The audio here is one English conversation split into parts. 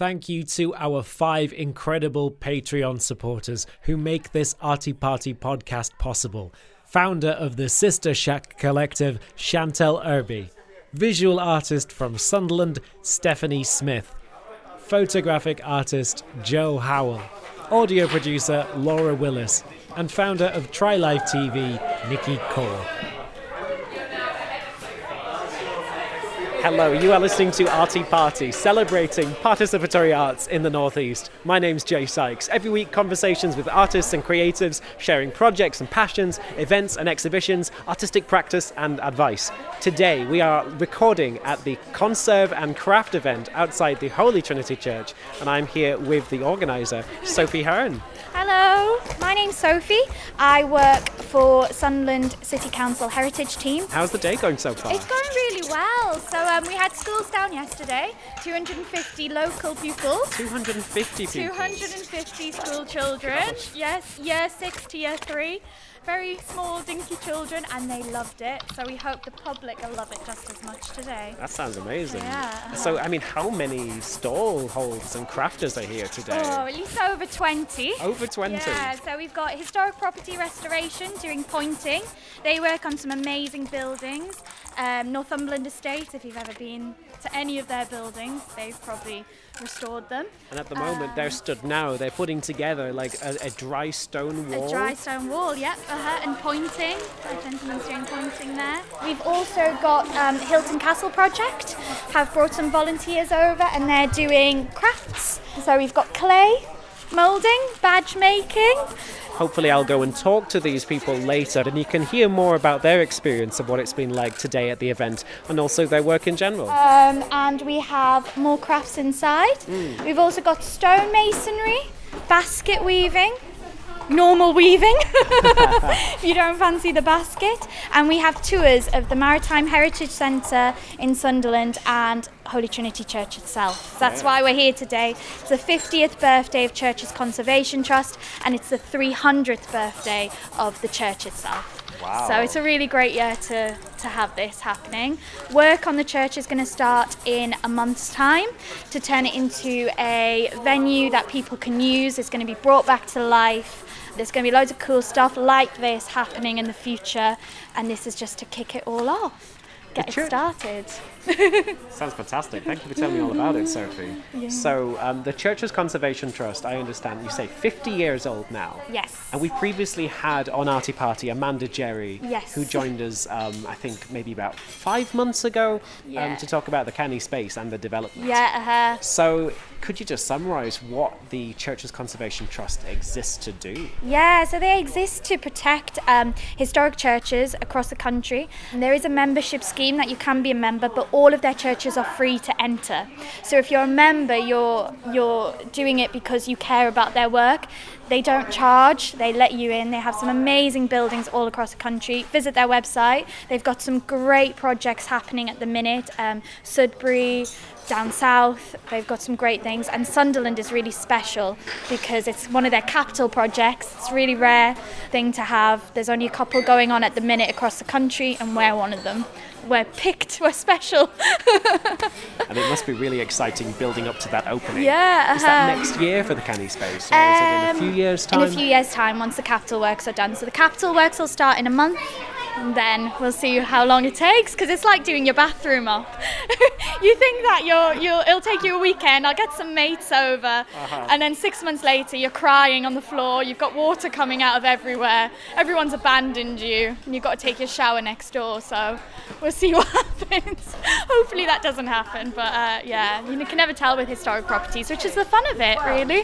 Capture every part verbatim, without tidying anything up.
thank you to our five incredible Patreon supporters who make this Artie Party podcast possible. Founder of the Sister Shack Collective, Chantel Irby. Visual artist from Sunderland, Stephanie Smith. Photographic artist, Joe Howell. Audio producer, Laura Willis. And founder of Tri-Life T V, Nikki Cole. Hello, you are listening to Artie Party, celebrating participatory arts in the North East. My name's Jay Sykes. Every week, conversations with artists and creatives, sharing projects and passions, events and exhibitions, artistic practice and advice. Today, we are recording at the Conserve and Craft event outside the Holy Trinity Church, and I'm here with the organiser, Sophie Hearn. Hello, my name's Sophie. I work for Sunderland City Council Heritage Team. How's the day going so far? It's going really well. So Um, we had schools down yesterday, two hundred fifty local pupils. two hundred fifty pupils? two hundred fifty school children, gosh. Yes, year six to year three. Very small, dinky children, and they loved it. So we hope the public will love it just as much today. That sounds amazing. Yeah. So, I mean, how many stallholders and crafters are here today? Oh, at least over twenty. Over twenty? Yeah, so we've got Historic Property Restoration doing pointing. They work on some amazing buildings. Um, Northumberland estate, if you've ever been to any of their buildings, they've probably restored them. And at the moment, um, they're stood now. They're putting together like a, a dry stone wall. A dry stone wall, yep. Uh-huh, and pointing. The gentleman's doing pointing there. We've also got um, Hylton Castle Project. Have brought some volunteers over, and they're doing crafts. So we've got clay, moulding, badge making. Hopefully I'll go and talk to these people later and you can hear more about their experience of what it's been like today at the event and also their work in general. Um, and we have more crafts inside. Mm. We've also got stone masonry, basket weaving, normal weaving if you don't fancy the basket, and we have tours of the Maritime Heritage Centre in Sunderland and Holy Trinity Church itself. So that's why we're here today. It's the fiftieth birthday of Churches Conservation Trust, and it's the three hundredth birthday of the church itself. Wow. So it's a really great year to, to have this happening. Work on the church is going to start in a month's time to turn it into a venue that people can use. It's going to be brought back to life. There's going to be loads of cool stuff like this happening in the future, and this is just to kick it all off. Get it started. Sounds fantastic. Thank you for telling me all about it, Sophie. Yeah. So um, the Churches Conservation Trust, I understand, you say fifty years old now. Yes. And we previously had on Artie Party Amanda Jerry, yes, who joined us, um, I think, maybe about five months ago, yeah, um, to talk about the Canny Space and the development. Yeah. Uh-huh. So could you just summarise what the Churches Conservation Trust exists to do? Yeah, so they exist to protect um, historic churches across the country. And there is a membership scheme that you can be a member, but all of their churches are free to enter. So if you're a member, you're you're doing it because you care about their work. They don't charge, they let you in. They have some amazing buildings all across the country. Visit their website. They've got some great projects happening at the minute. Um, Sudbury, down south, they've got some great things. And Sunderland is really special because it's one of their capital projects. It's a really rare thing to have. There's only a couple going on at the minute across the country, and we're one of them. We're picked, we're special. And it must be really exciting building up to that opening. Yeah. Uh-huh. Is that next year for the Canny Space? Or um, is it in a few years' time? In a few years' time, once the capital works are done. So the capital works will start in a month, and then we'll see how long it takes, because it's like doing your bathroom up. You think that you're, you're, it'll take you a weekend, I'll get some mates over, uh-huh, and then six months later you're crying on the floor, you've got water coming out of everywhere, everyone's abandoned you, and you've got to take your shower next door, so we'll see what happens. Hopefully that doesn't happen, but uh, yeah, you can never tell with historic properties, which is the fun of it, really.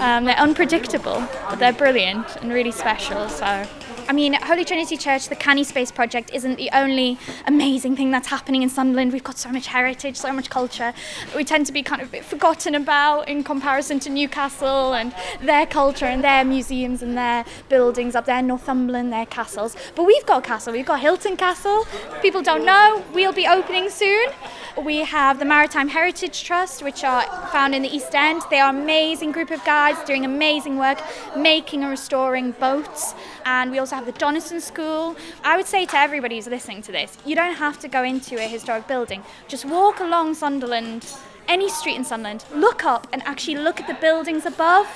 Um, they're unpredictable, but they're brilliant and really special, so... I mean, at Holy Trinity Church, the Canny Space project isn't the only amazing thing that's happening in Sunderland. We've got so much heritage, so much culture. We tend to be kind of a bit forgotten about in comparison to Newcastle and their culture and their museums and their buildings up there in Northumberland, their castles. But we've got a castle. We've got Hylton Castle. People don't know. We'll be opening soon. We have the Maritime Heritage Trust, which are found in the East End. They are an amazing group of guys doing amazing work, making and restoring boats. And we also have the Donison School. I would say to everybody who's listening to this, you don't have to go into a historic building. Just walk along Sunderland any street in Sunderland, look up and actually look at the buildings above.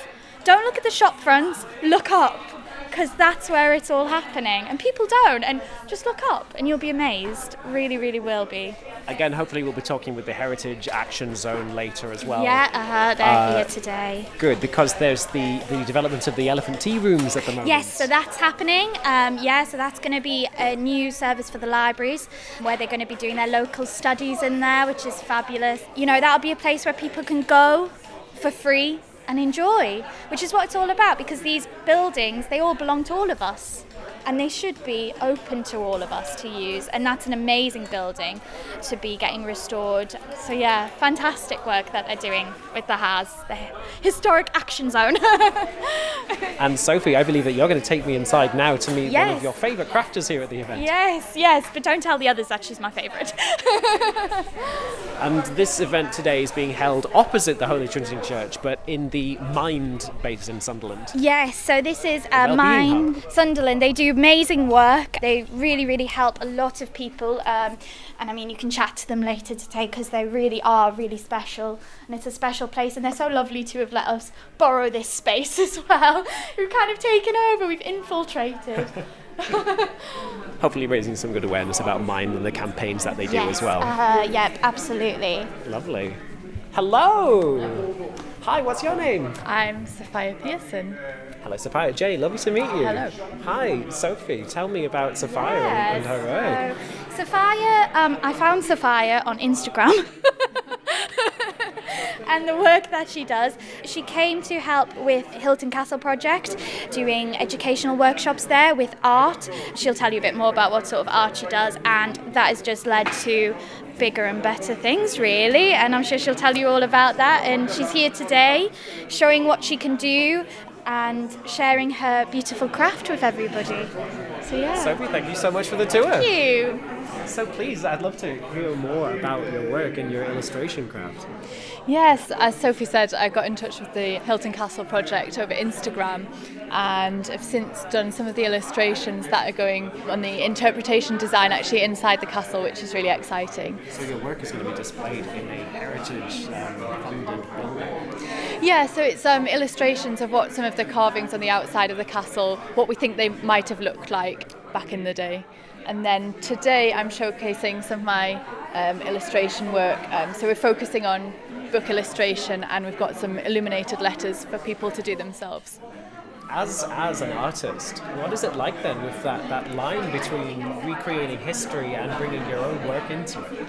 Don't look at the shop fronts, look up, because that's where it's all happening. And people don't, and just look up and you'll be amazed. Really, really will be. Again, hopefully we'll be talking with the Heritage Action Zone later as well. Yeah, uh-huh, they're uh, here today. Good, because there's the, the development of the Elephant Tea Rooms at the moment. Yes, so that's happening. Um, yeah, so that's going to be a new service for the libraries, where they're going to be doing their local studies in there, which is fabulous. You know, that'll be a place where people can go for free and enjoy, which is what it's all about, because these buildings, they all belong to all of us and they should be open to all of us to use, and that's an amazing building to be getting restored. So yeah, fantastic work that they're doing with the H A Z, the Historic Action Zone. And Sophie, I believe that you're going to take me inside now to meet yes. one of your favourite crafters here at the event. Yes, yes, but don't tell the others that she's my favourite. And this event today is being held opposite the Holy Trinity Church, but in the Mind base in Sunderland. Yes, so this is uh, Mind Sunderland. They do amazing work. They really, really help a lot of people. Um, and I mean, you can chat to them later today because they really are really special. And it's a special place. And they're so lovely to have let us borrow this space as well. We've kind of taken over. We've infiltrated. Hopefully raising some good awareness about Mind and the campaigns that they do yes, as well. Uh, yep, absolutely. Lovely. Hello. Hello. Hi, what's your name? I'm Sophia Pearson. Hello, Sophia. Jay, lovely to meet you. Hello. Hi, Sophie. Tell me about Sophia yes, and her work. So, Sophia, um, I found Sophia on Instagram. And the work that she does. She came to help with Hylton Castle Project, doing educational workshops there with art. She'll tell you a bit more about what sort of art she does, and that has just led to bigger and better things, really, and I'm sure she'll tell you all about that. And she's here today showing what she can do and sharing her beautiful craft with everybody. So yeah. Sophie, thank you so much for the tour. Thank you. So please, I'd love to hear more about your work and your illustration craft. Yes, as Sophie said, I got in touch with the Hylton Castle Project over Instagram and have since done some of the illustrations that are going on the interpretation design actually inside the castle, which is really exciting. So your work is going to be displayed in a heritage um, funded building? Yeah, so it's um, illustrations of what some of the carvings on the outside of the castle, what we think they might have looked like back in the day. And then today I'm showcasing some of my um, illustration work. Um, so we're focusing on book illustration, and we've got some illuminated letters for people to do themselves. As as an artist, what is it like then with that, that line between recreating history and bringing your own work into it?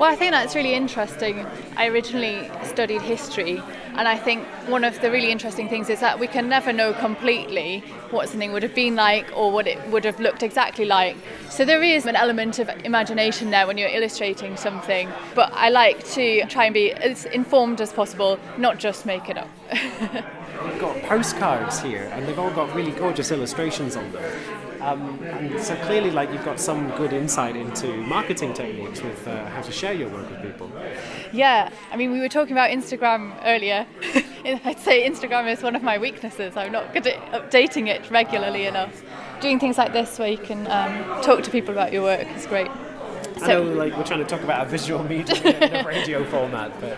Well, I think that's really interesting. I originally studied history, and I think one of the really interesting things is that we can never know completely what something would have been like or what it would have looked exactly like. So there is an element of imagination there when you're illustrating something, but I like to try and be as informed as possible, not just make it up. We've got postcards here, and they've all got really gorgeous illustrations on them. Um, and so clearly, like, you've got some good insight into marketing techniques with uh, how to share your work with people. Yeah, I mean, we were talking about Instagram earlier. I'd say Instagram is one of my weaknesses. I'm not good at updating it regularly enough. Doing things like this where you can um, talk to people about your work is great. So, I know, like, we're trying to talk about a visual medium in a radio format, but...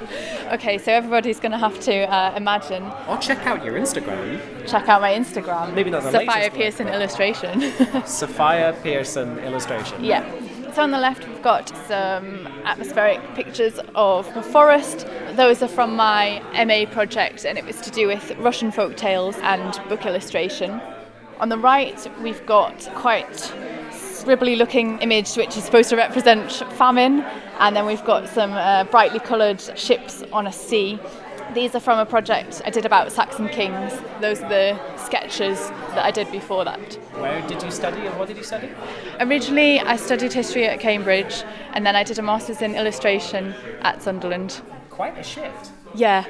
Okay, so everybody's going to have to uh, imagine... Or check out your Instagram. Check out my Instagram. Maybe not the latest Sophia Pearson work, Illustration. Sophia Pearson Illustration. Yeah. So on the left we've got some atmospheric pictures of the forest. Those are from my M A project, and it was to do with Russian folk tales and book illustration. On the right we've got quite... scribbly looking image which is supposed to represent famine, and then we've got some uh, brightly coloured ships on a sea. These are from a project I did about Saxon kings. Those are the sketches that I did before that. Where did you study and what did you study? Originally I studied history at Cambridge, and then I did a master's in illustration at Sunderland. Quite a shift. Yeah.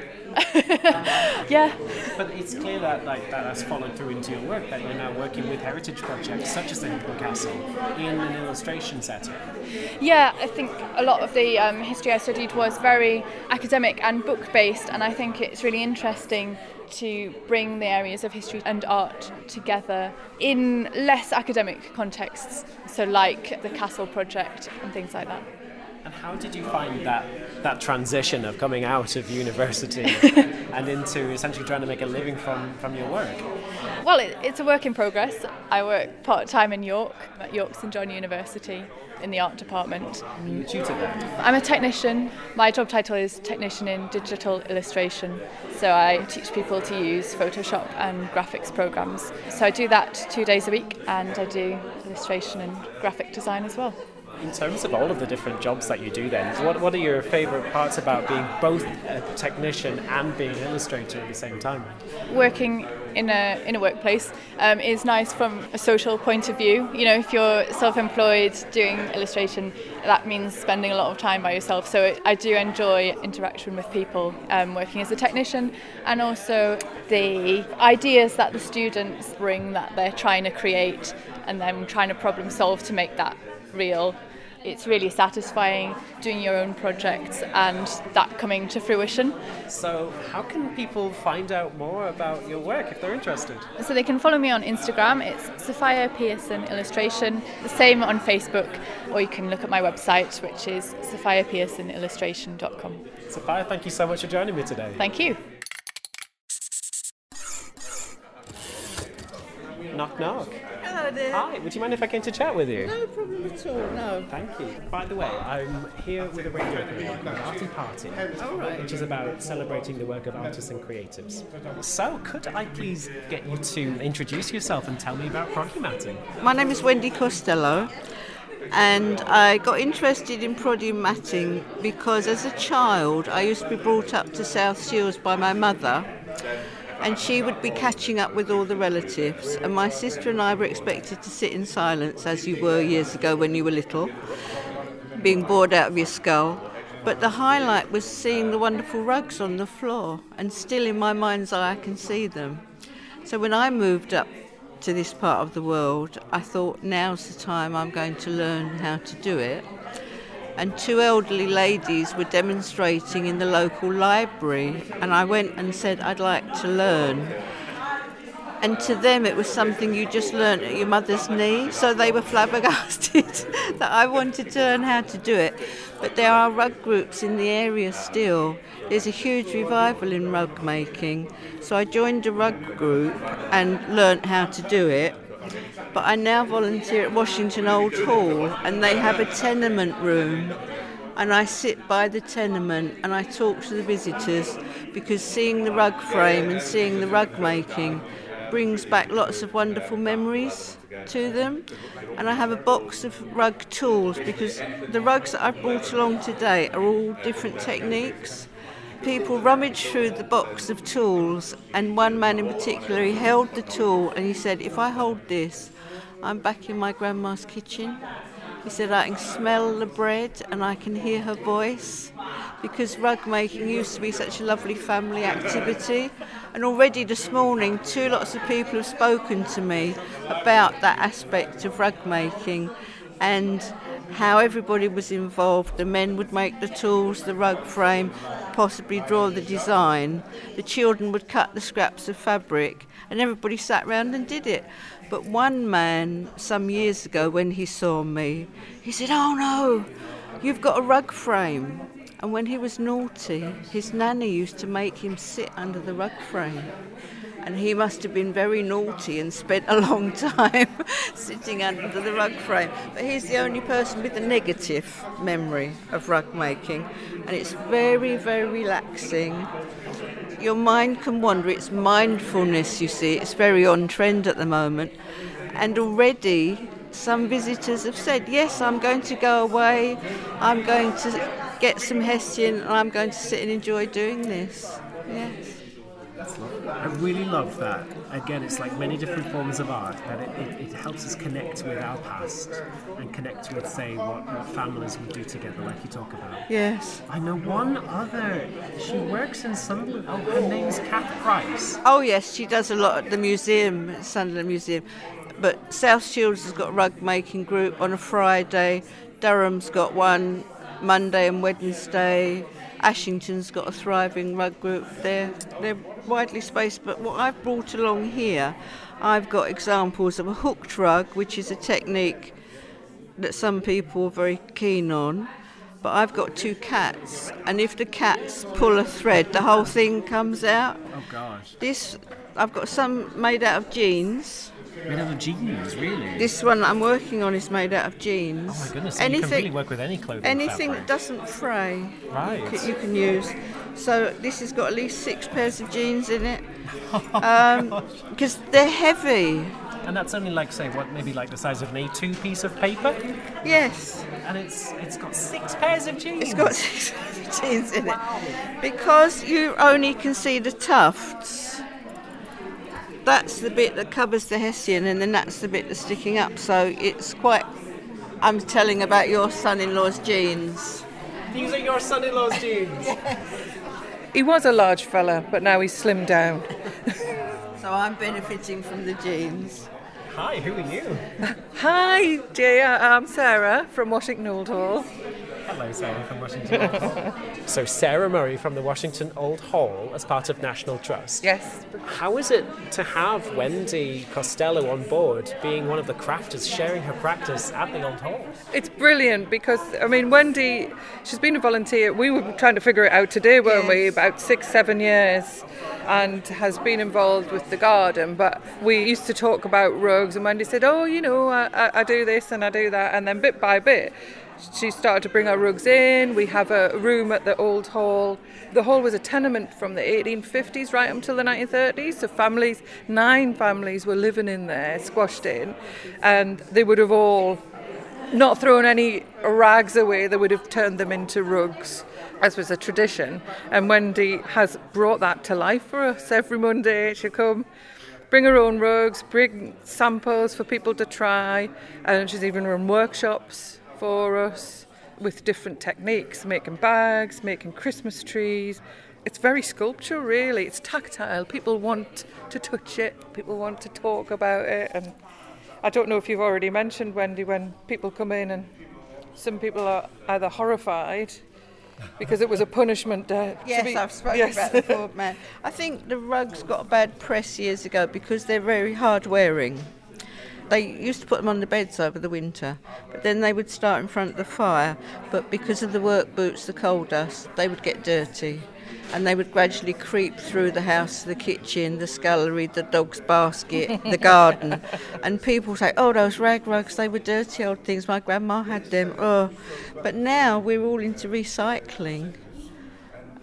Yeah. But it's clear that like that has followed through into your work, that you're now working with heritage projects such as the Hylton Castle in an illustration setting. Yeah, I think a lot of the um, history I studied was very academic and book based, and I think it's really interesting to bring the areas of history and art together in less academic contexts, so like the castle project and things like that. And how did you find that that transition of coming out of university and into essentially trying to make a living from, from your work? Well, it, it's a work in progress. I work part-time in York, at York Saint John University in the art department. Are you a tutor there? I'm a technician. My job title is Technician in Digital Illustration. So I teach people to use Photoshop and graphics programs. So I do that two days a week, and I do illustration and graphic design as well. In terms of all of the different jobs that you do then, what, what are your favourite parts about being both a technician and being an illustrator at the same time? Working in a in a workplace um, is nice from a social point of view. You know, if you're self-employed doing illustration, that means spending a lot of time by yourself. So it, I do enjoy interaction with people um, working as a technician, and also the ideas that the students bring that they're trying to create and then trying to problem solve to make that real. It's really satisfying doing your own projects and that coming to fruition. So how can people find out more about your work if they're interested? So they can follow me on Instagram. It's Sophia Pearson Illustration. The same on Facebook, or you can look at my website, which is sophia pearson illustration dot com. Sophia, thank you so much for joining me today. Thank you. Knock, knock. Hello there. Hi, would you mind if I came to chat with you? No problem at all, no. Thank you. By the way, I'm here with a radio program called Artie Party, oh, right. which is about celebrating the work of artists and creatives. So, could I please get you to introduce yourself and tell me about Prodigy Matting? My name is Wendy Costello, and I got interested in Prodigy Matting because as a child I used to be brought up to South Shields by my mother, and she would be catching up with all the relatives, and my sister and I were expected to sit in silence, as you were years ago when you were little, being bored out of your skull. But the highlight was seeing the wonderful rugs on the floor, and still in my mind's eye I can see them. So when I moved up to this part of the world, I thought, now's the time I'm going to learn how to do it. And two elderly ladies were demonstrating in the local library, and I went and said I'd like to learn. And to them it was something you just learnt at your mother's knee, so they were flabbergasted that I wanted to learn how to do it. But there are rug groups in the area still. There's a huge revival in rug making, so I joined a rug group and learnt how to do it. But I now volunteer at Washington Old Hall, and they have a tenement room, and I sit by the tenement and I talk to the visitors, because seeing the rug frame and seeing the rug making brings back lots of wonderful memories to them. And I have a box of rug tools, because the rugs that I've brought along today are all different techniques. People rummaged through the box of tools, and one man in particular, he held the tool and he said, if I hold this, I'm back in my grandma's kitchen. He said, I can smell the bread and I can hear her voice, because rug making used to be such a lovely family activity. And already this morning, two lots of people have spoken to me about that aspect of rug making and how everybody was involved. The men would make the tools, the rug frame, possibly draw the design. The children would cut the scraps of fabric, and everybody sat round and did it. But one man, some years ago when he saw me, he said, oh no, you've got a rug frame. And when he was naughty, his nanny used to make him sit under the rug frame. And he must have been very naughty and spent a long time sitting under the rug frame. But he's the only person with a negative memory of rug making. And it's very, very relaxing. Your mind can wander. It's mindfulness, you see. It's very on trend at the moment. And already some visitors have said, yes, I'm going to go away. I'm going to get some Hessian and I'm going to sit and enjoy doing this. Yes. I really love that. Again, it's like many different forms of art, that it, it, it helps us connect with our past and connect with, say, what, what families would do together, like you talk about. Yes. I know one other. She works in Sunderland. Oh, her name's Kath Price. Oh, yes, she does a lot at the museum, Sunderland Museum. But South Shields has got a rug-making group on a Friday. Durham's got one Monday and Wednesday. Ashington's got a thriving rug group. They're, they're widely spaced, but what I've brought along here, I've got examples of a hooked rug, which is a technique that some people are very keen on, but I've got two cats, and if the cats pull a thread, the whole thing comes out. Oh, gosh. This, I've got some made out of jeans. Made out of jeans, really? This one that I'm working on is made out of jeans. Oh, my goodness. So anything, you can really work with any clothing Anything fabric. That doesn't fray, right. you, can, you can use. So this has got at least six pairs of jeans in it. Because um, they're heavy. And that's only like, say, what, maybe like the size of an A two piece of paper? Yes. And it's it's got six pairs of jeans. It's got six pairs of jeans in wow. it. Because you only can see the tufts. That's the bit that covers the Hessian, and then that's the bit that's sticking up. So it's quite... I'm telling about your son-in-law's jeans. These are your son-in-law's jeans. Yes. He was a large fella, but now he's slimmed down. So I'm benefiting from the jeans. Hi, who are you? Hi, dear. I'm Sarah from Washington Old Hall. Hello, Sarah from Washington Old Hall. So Sarah Murray from the Washington Old Hall as part of National Trust. Yes. How is it to have Wendy Costello on board, being one of the crafters, sharing her practice at the Old Hall? It's brilliant because, I mean, Wendy, she's been a volunteer. We were trying to figure it out today, weren't yes. we? About six, seven years. And has been involved with the garden, but we used to talk about rugs, and Wendy said, oh, you know, I, I do this and I do that, and then bit by bit she started to bring our rugs in. We have a room at the Old Hall. The hall was a tenement from the eighteen fifties right up until the nineteen thirties, so families, nine families were living in there, squashed in, and they would have all not thrown any rags away, they would have turned them into rugs, as was a tradition. And Wendy has brought that to life for us. Every Monday she'll come, bring her own rugs, bring samples for people to try, and she's even run workshops for us with different techniques, making bags, making Christmas trees. It's very sculpture, really. It's tactile. People want to touch it, people want to talk about it. And I don't know if you've already mentioned, Wendy, when people come in, and some people are either horrified because it was a punishment to, yes, to be... I've spoken yes. about the Ford man. I think the rugs got a bad press years ago because they're very hard wearing. They used to put them on the beds over the winter, but then they would start in front of the fire. But because of the work boots, the coal dust, they would get dirty. And they would gradually creep through the house, the kitchen, the scullery, the dog's basket, the garden. And people say, oh, those rag rugs, they were dirty old things. My grandma had them. Oh. But now we're all into recycling.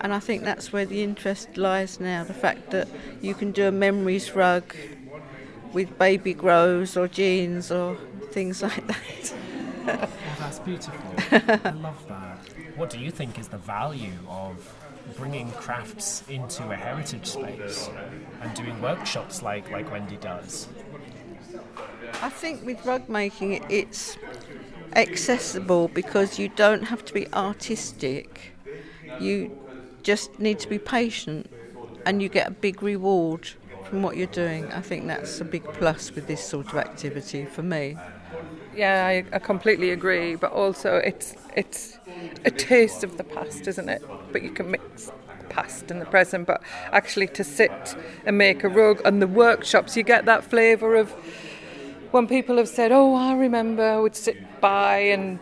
And I think that's where the interest lies now, the fact that you can do a memories rug with baby grows or jeans or things like that. Oh, that's beautiful. I love that. What do you think is the value of bringing crafts into a heritage space and doing workshops like, like Wendy does? I think with rug making it's accessible because you don't have to be artistic. You just need to be patient and you get a big reward from what you're doing. I think that's a big plus with this sort of activity for me. Yeah, I, I completely agree, but also it's it's a taste of the past, isn't it? But you can mix the past and the present, but actually to sit and make a rug and the workshops, you get that flavour of when people have said, oh, I remember I would sit by and,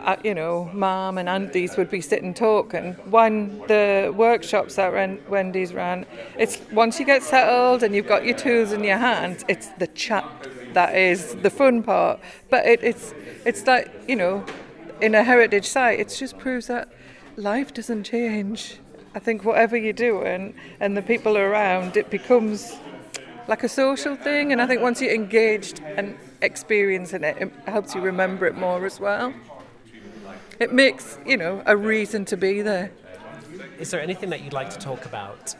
uh, you know, Mum and aunties would be sitting talking. When the workshops that Ren- Wendy's ran, it's once you get settled and you've got your tools in your hands, it's the chat that is the fun part. But it, it's it's like, you know, in a heritage site, it just proves that life doesn't change. I think whatever you do and, and the people around, it becomes like a social thing, and I think once you're engaged and experiencing it, it helps you remember it more as well. It makes, you know, a reason to be there. Is there anything that you'd like to talk about?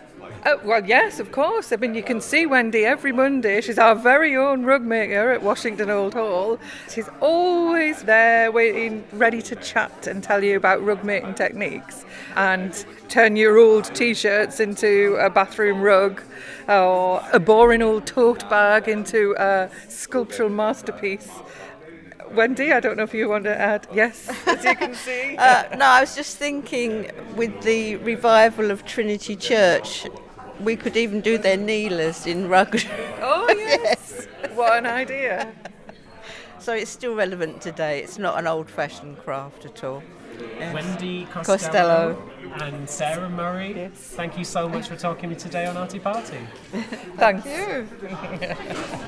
Oh, well, yes, of course. I mean, you can see Wendy every Monday. She's our very own rug maker at Washington Old Hall. She's always there, waiting, ready to chat and tell you about rug making techniques and turn your old T-shirts into a bathroom rug or a boring old tote bag into a sculptural masterpiece. Wendy, I don't know if you want to add. Yes, as you can see. uh, no, I was just thinking with the revival of Trinity Church, we could even do their kneelers in rug. Oh, yes. Yes. What an idea. So it's still relevant today. It's not an old-fashioned craft at all. yes. Wendy Costello, Costello and Sarah Murray. Yes. Thank you so much for talking to me today on Artie Party. Thank you.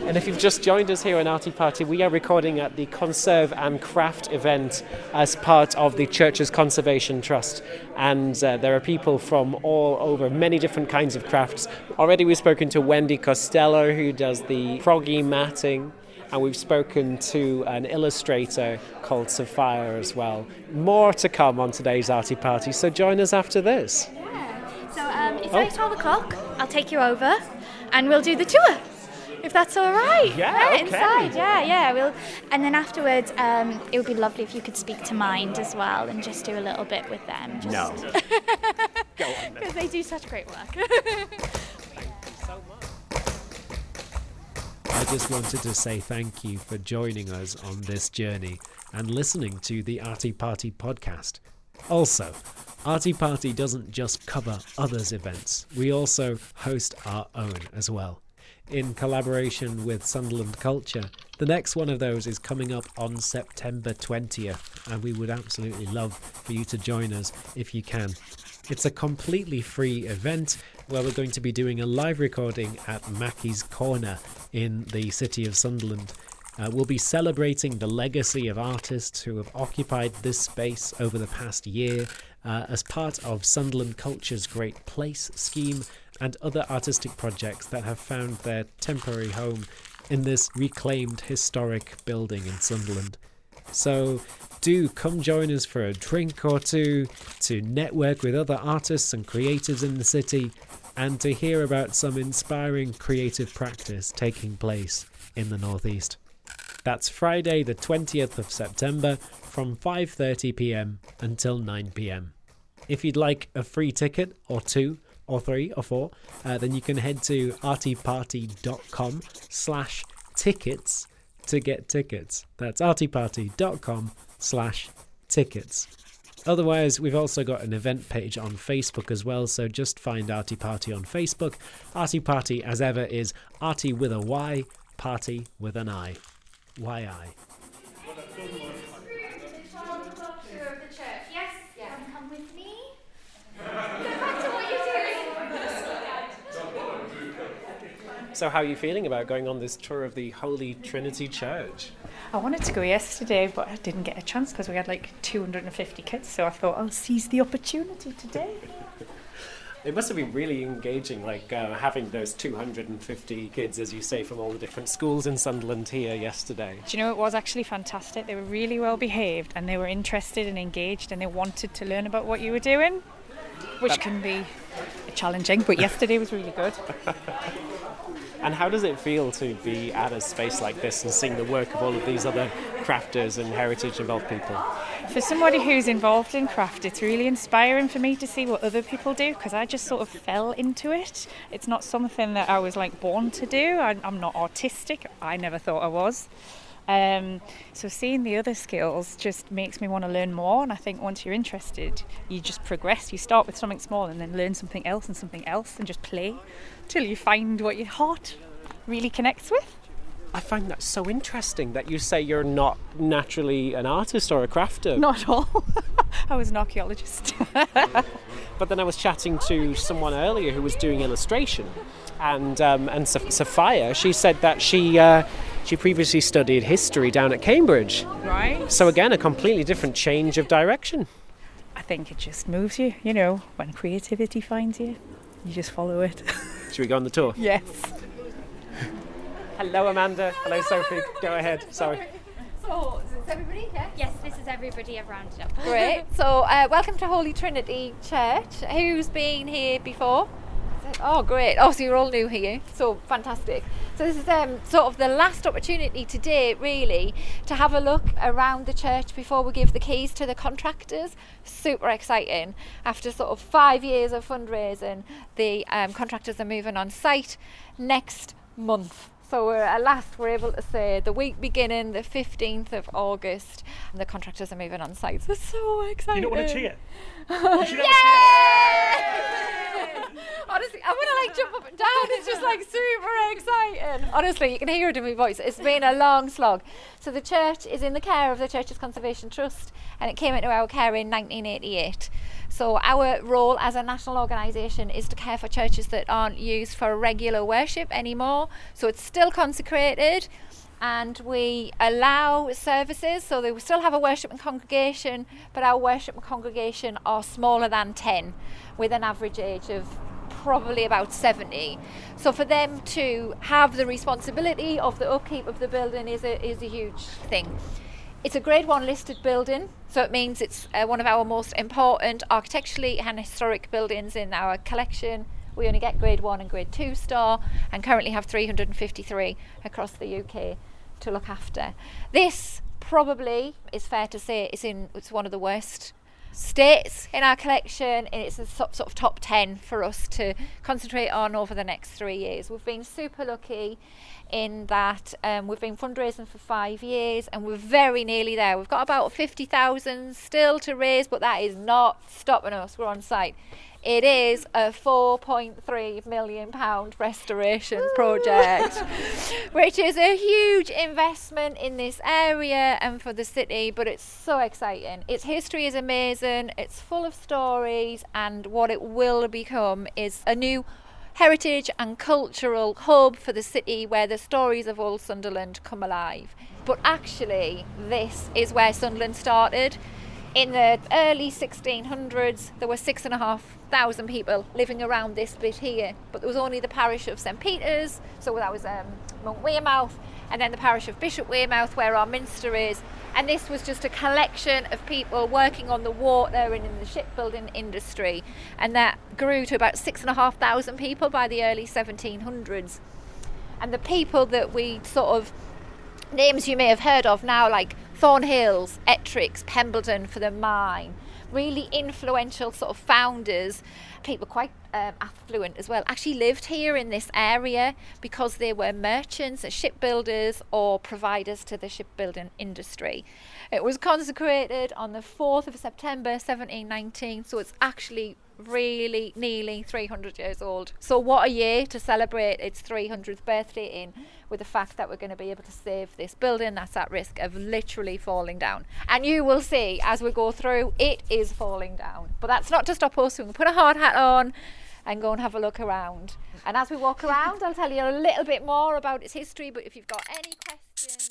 And if you've just joined us here on Artie Party, we are recording at the Conserve and Craft event as part of the Churches Conservation Trust. And uh, there are people from all over, many different kinds of crafts. Already we've spoken to Wendy Costello, who does the froggy matting. And we've spoken to an illustrator called Sophia as well. More to come on today's Artie Party, so join us after this. Yeah, so um, it's only oh. twelve o'clock. I'll take you over and we'll do the tour, if that's all right. Yeah, right, okay. Inside, yeah, yeah. We'll, and then afterwards, um, it would be lovely if you could speak to Mind as well and just do a little bit with them. Just no. Go on then. Because they do such great work. I just wanted to say thank you for joining us on this journey and listening to the Artie Party podcast. Also, Artie Party doesn't just cover others' events, we also host our own as well. In collaboration with Sunderland Culture, the next one of those is coming up on September twentieth, and we would absolutely love for you to join us if you can. It's a completely free event where we're going to be doing a live recording at Mackie's Corner in the city of Sunderland. Uh, we'll be celebrating the legacy of artists who have occupied this space over the past year uh, as part of Sunderland Culture's Great Place scheme and other artistic projects that have found their temporary home in this reclaimed historic building in Sunderland. So do come join us for a drink or two, to network with other artists and creatives in the city, and to hear about some inspiring creative practice taking place in the Northeast. That's Friday the twentieth of September from five thirty p.m. until nine p.m. If you'd like a free ticket or two, or three or four, uh, then you can head to artieparty.com slash tickets to get tickets. That's artieparty.com slash tickets. Otherwise, we've also got an event page on Facebook as well, so just find Artie Party on Facebook. Artie Party, as ever, is Artie with a Y, Party with an I. Y I. So how are you feeling about going on this tour of the Holy Trinity Church? I wanted to go yesterday, but I didn't get a chance because we had like two hundred fifty kids, so I thought I'll seize the opportunity today. It must have been really engaging, like uh, having those two hundred fifty kids, as you say, from all the different schools in Sunderland here yesterday. Do you know, it was actually fantastic. They were really well behaved and they were interested and engaged and they wanted to learn about what you were doing, which that... can be challenging, but yesterday was really good. And how does it feel to be at a space like this and seeing the work of all of these other crafters and heritage-involved people? For somebody who's involved in craft, it's really inspiring for me to see what other people do, because I just sort of fell into it. It's not something that I was, like, born to do. I, I'm not artistic. I never thought I was. Um, so seeing the other skills just makes me want to learn more, and I think once you're interested, you just progress. You start with something small and then learn something else and something else and just play till you find what your heart really connects with. I find that so interesting that you say you're not naturally an artist or a crafter. Not at all. I was an archaeologist. But then I was chatting to someone earlier who was doing illustration, and um, and Sophia, she said that she... Uh, She previously studied history down at Cambridge. Right. So again, a completely different change of direction. I think it just moves you, you know, when creativity finds you, you just follow it. Should we go on the tour? Yes. Hello, Amanda. Hello, Sophie. Go ahead. Sorry. So, is this everybody? Yeah? Yes, this is everybody I've rounded up. Great. So, uh, welcome to Holy Trinity Church. Who's been here before? Oh, great. Oh, so you're all new here. So, fantastic. So this is um, sort of the last opportunity today, really, to have a look around the church before we give the keys to the contractors. Super exciting. After sort of five years of fundraising, the um, contractors are moving on site next month. So we're, at last we're able to say the week beginning the fifteenth of August, and the contractors are moving on site. So, so exciting. You don't want to cheer? You should have a cheer. Oh honestly, I want to like jump up and down. It's just like super exciting. Honestly, you can hear it in my voice. It's been a long slog. So the church is in the care of the Churches Conservation Trust, and it came into our care in nineteen eighty-eight. So our role as a national organisation is to care for churches that aren't used for regular worship anymore. So it's still consecrated, and we allow services, so they will still have a worship and congregation, but our worship and congregation are smaller than ten, with an average age of probably about seventy. So for them to have the responsibility of the upkeep of the building is a, is a huge thing. It's a Grade One listed building, so it means it's uh, one of our most important architecturally and historic buildings in our collection. We only get Grade One and Grade Two star, and currently have three hundred fifty-three across the U K to look after. This probably is fair to say it's in it's one of the worst states in our collection, and it's a sort of top ten for us to concentrate on over the next three years. We've been super lucky in that um, we've been fundraising for five years and we're very nearly there. We've got about fifty thousand still to raise, but that is not stopping us. We're on site. It is a four point three million pounds restoration project, which is a huge investment in this area and for the city, but it's so exciting. Its history is amazing, it's full of stories, and what it will become is a new heritage and cultural hub for the city where the stories of old Sunderland come alive. But actually, this is where Sunderland started. In the early sixteen hundreds, there were six and a half thousand people living around this bit here, but there was only the parish of Saint Peter's, so that was um, Monk Wearmouth, and then the parish of Bishop Wearmouth, where our minster is. And this was just a collection of people working on the water and in the shipbuilding industry, and that grew to about six and a half thousand people by the early seventeen hundreds. And the people that we sort of names you may have heard of now, like Thornhills, Ettricks, Pembleton for the mine, really influential sort of founders, people quite um, affluent as well, actually lived here in this area because they were merchants or shipbuilders or providers to the shipbuilding industry. It was consecrated on the fourth of September seventeen nineteen, so it's actually really nearly three hundred years old. So what a year to celebrate its three hundredth birthday in, with the fact that we're going to be able to save this building that's at risk of literally falling down. And you will see as we go through, it is falling down, but that's not to stop us. We can put a hard hat on and go and have a look around, and as we walk around I'll tell you a little bit more about its history. But if you've got any questions...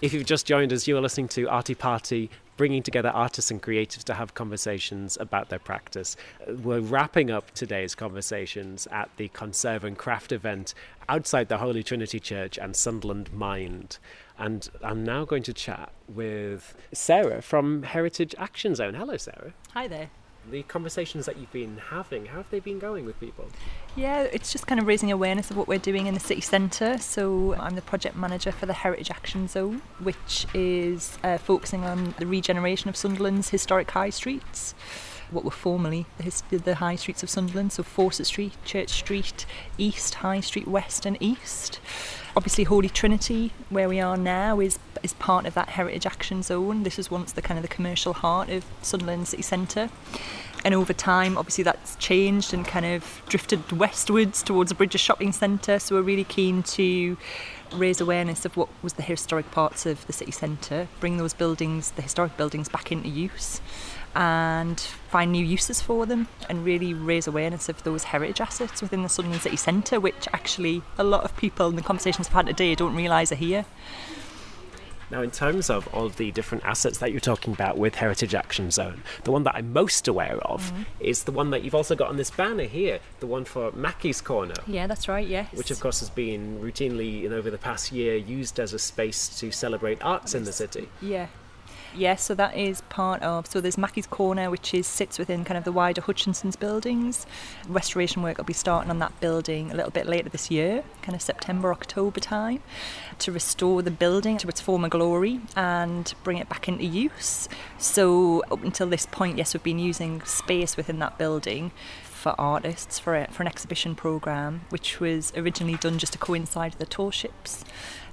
If you've just joined us, you are listening to Artie Party, bringing together artists and creatives to have conversations about their practice. We're wrapping up today's conversations at the Conserve and Craft event outside the Holy Trinity Church and Sunderland Mind. And I'm now going to chat with Sarah from Heritage Action Zone. Hello, Sarah. Hi there. The conversations that you've been having, how have they been going with people? Yeah, it's just kind of raising awareness of what we're doing in the city centre. So I'm the project manager for the Heritage Action Zone, which is uh, focusing on the regeneration of Sunderland's historic high streets, what were formerly the, his- the high streets of Sunderland, so Fawcett Street, Church Street, East, High Street, West and East. Obviously Holy Trinity, where we are now, is is part of that Heritage Action Zone. This was once the kind of the commercial heart of Sunderland City Centre. And over time, obviously, that's changed and kind of drifted westwards towards a Bridges shopping centre. So we're really keen to raise awareness of what was the historic parts of the city centre, bring those buildings, the historic buildings, back into use and find new uses for them, and really raise awareness of those heritage assets within the Sunderland City Centre, which actually a lot of people in the conversations I've had today don't realise are here. Now, in terms of all of the different assets that you're talking about with Heritage Action Zone, the one that I'm most aware of mm-hmm. is the one that you've also got on this banner here, the one for Mackie's Corner. Yeah, that's right, yes. Which, of course, has been routinely, in over the past year, used as a space to celebrate arts in the city. Yeah. Yes, so that is part of, so there's Mackie's Corner, which is sits within kind of the wider Hutchinson's buildings. Restoration work will be starting on that building a little bit later this year, kind of September, October time, to restore the building to its former glory and bring it back into use. So up until this point, yes, we've been using space within that building for artists for, a, for an exhibition programme, which was originally done just to coincide with the tour ships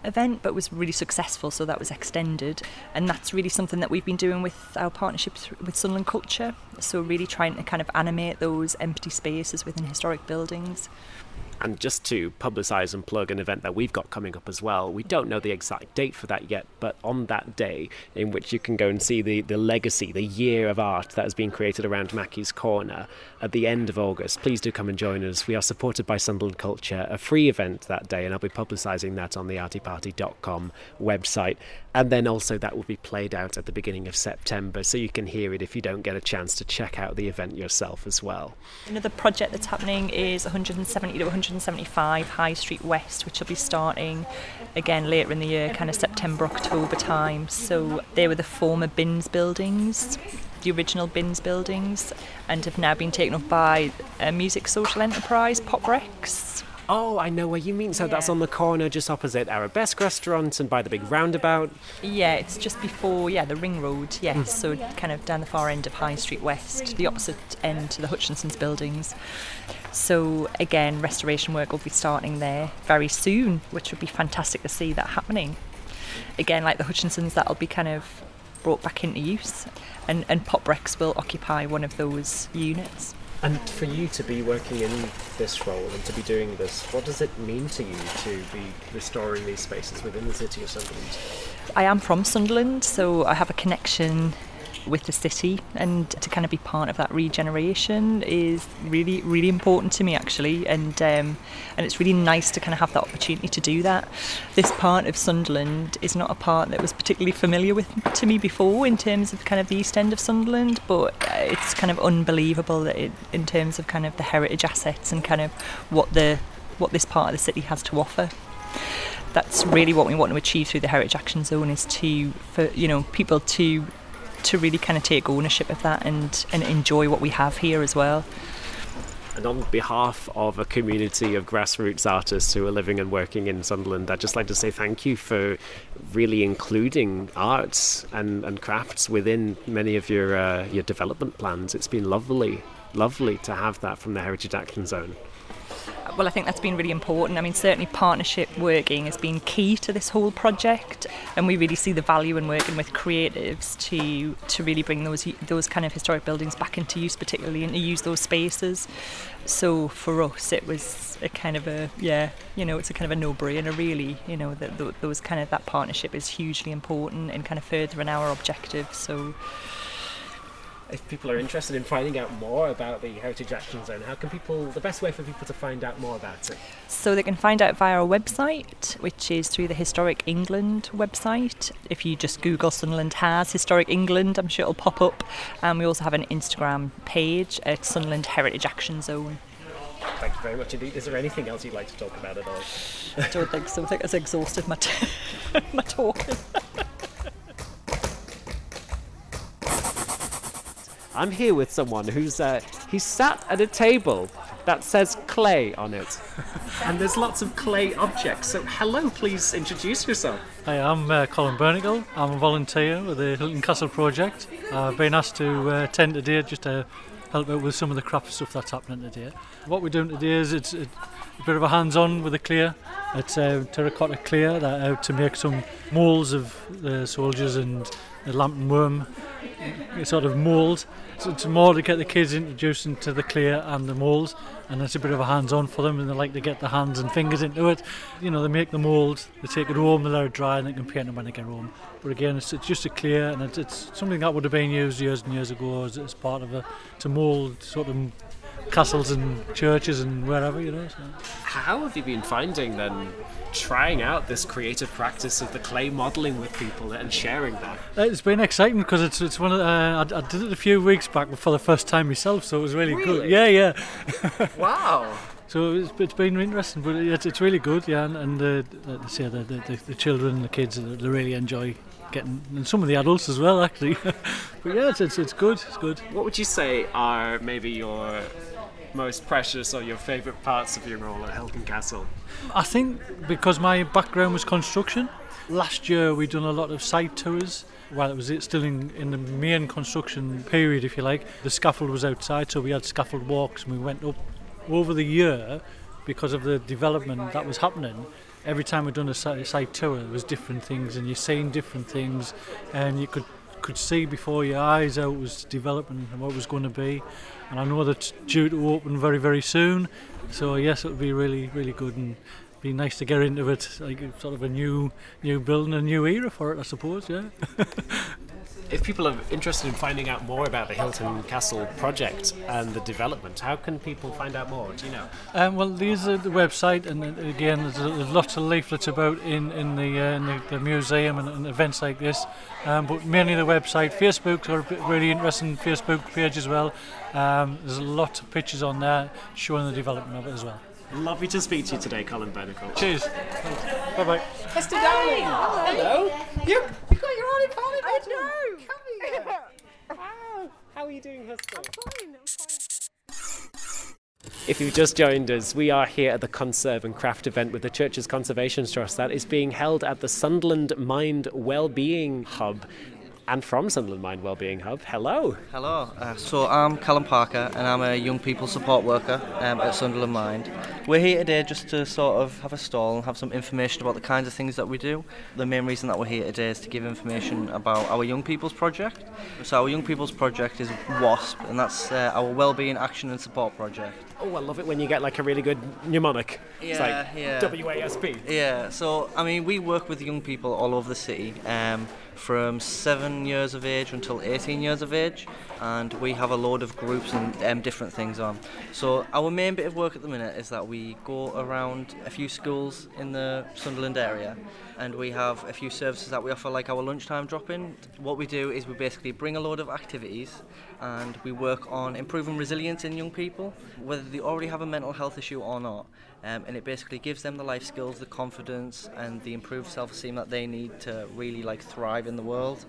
event, but was really successful, so that was extended. And that's really something that we've been doing with our partnerships with Sunderland Culture, so really trying to kind of animate those empty spaces within historic buildings. And just to publicise and plug an event that we've got coming up as well, we don't know the exact date for that yet, but on that day in which you can go and see the, the legacy, the year of art that has been created around Mackie's Corner at the end of August, please do come and join us. We are supported by Sunderland Culture, a free event that day, and I'll be publicising that on the artie party dot com website. And then also that will be played out at the beginning of September, so you can hear it if you don't get a chance to check out the event yourself as well. Another project that's happening is one seventy to one seventy-five High Street West, which will be starting again later in the year, kind of September, October time. So they were the former Binns buildings, the original Binns buildings, and have now been taken up by a music social enterprise, Poprex. Oh, I know where you mean. So yeah. That's on the corner just opposite Arabesque Restaurant and by the big roundabout. Yeah, it's just before, yeah, the Ring Road, yes. Mm. So kind of down the far end of High Street West, the opposite end to the Hutchinson's buildings. So again, restoration work will be starting there very soon, which would be fantastic to see that happening. Again, like the Hutchinson's, that'll be kind of brought back into use. And, and Poprex will occupy one of those units. And for you to be working in this role and to be doing this, what does it mean to you to be restoring these spaces within the city of Sunderland? I am from Sunderland, so I have a connection with the city, and to kind of be part of that regeneration is really, really important to me actually, and um, and it's really nice to kind of have that opportunity to do that. This part of Sunderland is not a part that was particularly familiar with to me before in terms of kind of the East End of Sunderland, but it's kind of unbelievable that it, in terms of kind of the heritage assets and kind of what the what this part of the city has to offer. That's really what we want to achieve through the Heritage Action Zone, is to, for you know, people to to really kind of take ownership of that and, and enjoy what we have here as well. And on behalf of a community of grassroots artists who are living and working in Sunderland, I'd just like to say thank you for really including arts and, and crafts within many of your uh, your development plans. It's been lovely, lovely to have that from the Heritage Action Zone. Well, I think that's been really important. I mean, certainly partnership working has been key to this whole project, and we really see the value in working with creatives to to really bring those those kind of historic buildings back into use, particularly, and to use those spaces. So for us, it was a kind of a, yeah, you know, it's a kind of a no-brainer, really, you know, that those kind of, that partnership is hugely important and kind of furthering our objectives, so... If people are interested in finding out more about the Heritage Action Zone, how can people, the best way for people to find out more about it? So they can find out via our website, which is through the Historic England website. If you just Google Sunderland has Historic England, I'm sure it'll pop up. And we also have an Instagram page at Sunderland Heritage Action Zone. Thank you very much indeed. Is there anything else you'd like to talk about at all? I don't think so. I think that's exhausted my, t- my talking. I'm here with someone who's uh, he's sat at a table that says clay on it. And there's lots of clay objects. So hello, please introduce yourself. Hi, I'm uh, Colin Bernicle. I'm a volunteer with the Hylton Castle Project. I've been asked to uh, attend today just to help out with some of the craft stuff that's happening today. What we're doing today is it's a bit of a hands-on with the clay. It's uh, terracotta clay that uh, to make some moulds of the soldiers and the lantern worm sort of mould. So it's more to get the kids introduced into the clay and the mould, and it's a bit of a hands-on for them, and they like to get their hands and fingers into it. You know, they make the mould, they take it home, they let it dry, and they can paint them when they get home. But again, it's, it's just a clay, and it's, it's something that would have been used years and years ago as, as part of a to mould sort of castles and churches and wherever, you know. So. How have you been finding then trying out this creative practice of the clay modelling with people and sharing that? It's been exciting because it's it's one of uh, I, I did it a few weeks back for the first time myself, so it was really, really? good. Yeah, yeah. Wow. So it's, it's been interesting, but it's, it's really good, yeah. And, and uh, like they say, the, the the children and the kids, they really enjoy getting, and some of the adults as well, actually. But yeah, it's, it's it's good. It's good. What would you say are maybe your most precious or your favourite parts of your role at Hylton Castle? I think because my background was construction, last year we done a lot of site tours. While it was still in, in the main construction period, if you like, the scaffold was outside, so we had scaffold walks and we went up. Over the year, because of the development that was happening, every time we'd done a site tour, there was different things and you're seeing different things, and you could could see before your eyes how it was developing and what it was going to be. And I know that's due to open very, very soon. So yes, it would be really, really good and be nice to get into it, like sort of a new new building, a new era for it, I suppose, yeah. If people are interested in finding out more about the Hylton Castle project and the development, how can people find out more? Do you know? Um, well, these are the website, and again, there's, there's lots of leaflets about in in the uh, in the, the museum and, and events like this. Um, but mainly the website. Facebook's got a really interesting Facebook page as well. Um, there's a lot of pictures on there showing the development of it as well. Lovely to speak to you today, Colin Bernicle. Cheers. Bye bye. Hester Dowling. Hello. Hello. You you got your Artie Party badge. I know. Come here. Wow. How are you doing, Hester? I'm fine. I'm fine. If you've just joined us, we are here at the Conserve and Craft event with the Churches Conservation Trust that is being held at the Sunderland Mind Wellbeing Hub. And from Sunderland Mind Wellbeing Hub, hello. Hello. Uh, so I'm Callum Parker, and I'm a young people support worker um, at Sunderland Mind. We're here today just to sort of have a stall and have some information about the kinds of things that we do. The main reason that we're here today is to give information about our Young People's Project. So our Young People's Project is WASP, and that's uh, our Wellbeing Action and Support Project. Oh, I love it when you get like a really good mnemonic. Yeah, it's like yeah. W A S P. Yeah, so I mean, we work with young people all over the city. Um, from seven years of age until eighteen years of age, and we have a load of groups and um, different things on. So our main bit of work at the minute is that we go around a few schools in the Sunderland area, and we have a few services that we offer, like our lunchtime drop-in. What we do is we basically bring a load of activities and we work on improving resilience in young people, whether they already have a mental health issue or not. Um, and it basically gives them the life skills, the confidence and the improved self-esteem that they need to really like thrive in the world.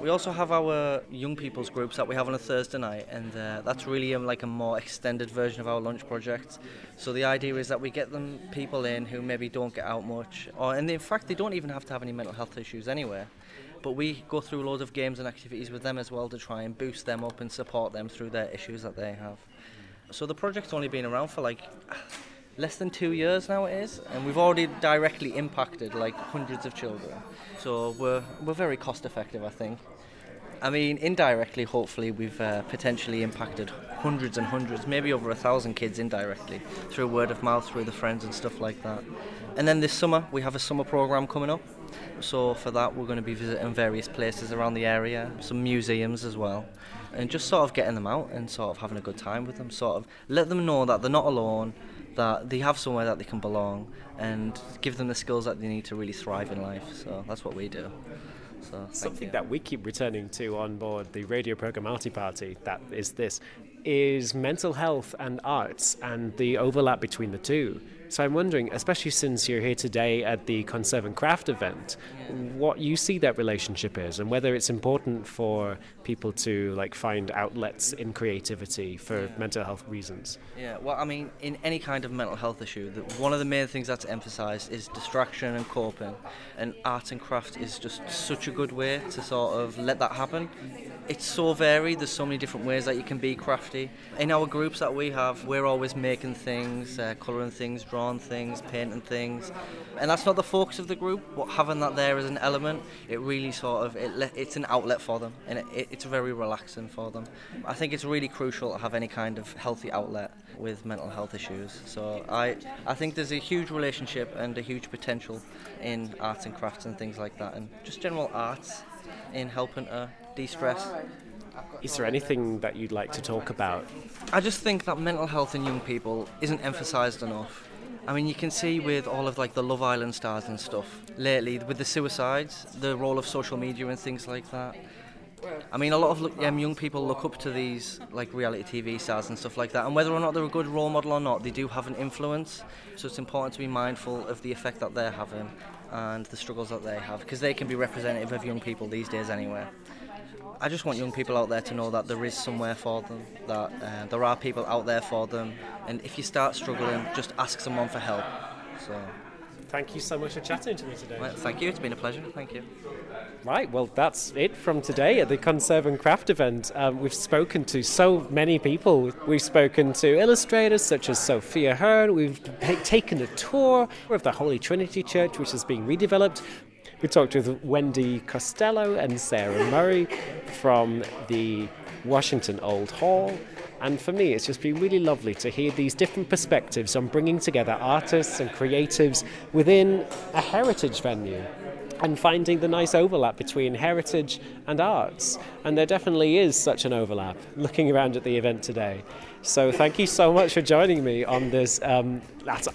We also have our young people's groups that we have on a Thursday night, and uh, that's really um, like a more extended version of our lunch project. So the idea is that we get them people in who maybe don't get out much, or and in fact they don't even have to have any mental health issues anyway. But we go through loads of games and activities with them as well to try and boost them up and support them through their issues that they have. So the project's only been around for like less than two years now it is, and we've already directly impacted like hundreds of children. So we're we're very cost effective, I think. I mean, indirectly, hopefully, we've uh, potentially impacted hundreds and hundreds, maybe over a thousand kids indirectly, through word of mouth, through the friends and stuff like that. And then this summer, we have a summer programme coming up. So for that, we're going to be visiting various places around the area, some museums as well, and just sort of getting them out and sort of having a good time with them, sort of let them know that they're not alone, that they have somewhere that they can belong, and give them the skills that they need to really thrive in life. So that's what we do. So, something that we keep returning to on board the radio programme Artie Party, that is this, is mental health and arts and the overlap between the two. So I'm wondering, especially since you're here today at the Conserve and Craft event, yeah. what you see that relationship is, and whether it's important for people to like find outlets in creativity for yeah. mental health reasons. Yeah, well, I mean, in any kind of mental health issue, the, one of the main things that's emphasised is distraction and coping, and arts and craft is just such a good way to sort of let that happen. It's so varied, there's so many different ways that you can be crafty. In our groups that we have, we're always making things, uh, colouring things, drawing things, painting things, and that's not the focus of the group, but having that there as an element, it really sort of, it le- it's an outlet for them, and it, it, it's very relaxing for them. I think it's really crucial to have any kind of healthy outlet with mental health issues, so I, I think there's a huge relationship and a huge potential in arts and crafts and things like that, and just general arts in helping to de-stress. Is there anything that you'd like to talk about? I just think that mental health in young people isn't emphasised enough. I mean, you can see with all of like the Love Island stars and stuff lately, with the suicides, the role of social media and things like that. I mean, a lot of um, young people look up to these like reality T V stars and stuff like that, and whether or not they're a good role model or not, they do have an influence. So it's important to be mindful of the effect that they're having and the struggles that they have, because they can be representative of young people these days anyway. I just want young people out there to know that there is somewhere for them, that uh, there are people out there for them, and if you start struggling, just ask someone for help. So, thank you so much for chatting to me today. Well, thank you, it's been a pleasure, thank you. Right, well, that's it from today at the Conserve and Craft event. Um, we've spoken to so many people. We've spoken to illustrators such as Sophia Hearn. We've taken a tour of the Holy Trinity Church, which is being redeveloped. We talked with Wendy Costello and Sarah Murray from the Washington Old Hall. And for me, it's just been really lovely to hear these different perspectives on bringing together artists and creatives within a heritage venue, and finding the nice overlap between heritage and arts. And there definitely is such an overlap, looking around at the event today. So thank you so much for joining me on this um,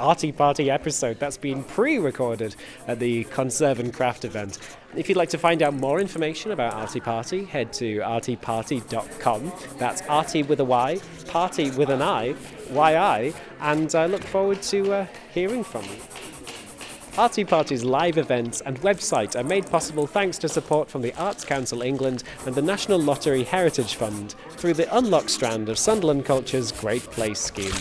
Artie Party episode that's been pre-recorded at the Conserve and Craft event. If you'd like to find out more information about Artie Party, head to artie party dot com. That's Artie with a Y, Party with an I, Y I, and I look forward to uh, hearing from you. Artie Party's live events and website are made possible thanks to support from the Arts Council England and the National Lottery Heritage Fund through the Unlock Strand of Sunderland Culture's Great Place Scheme.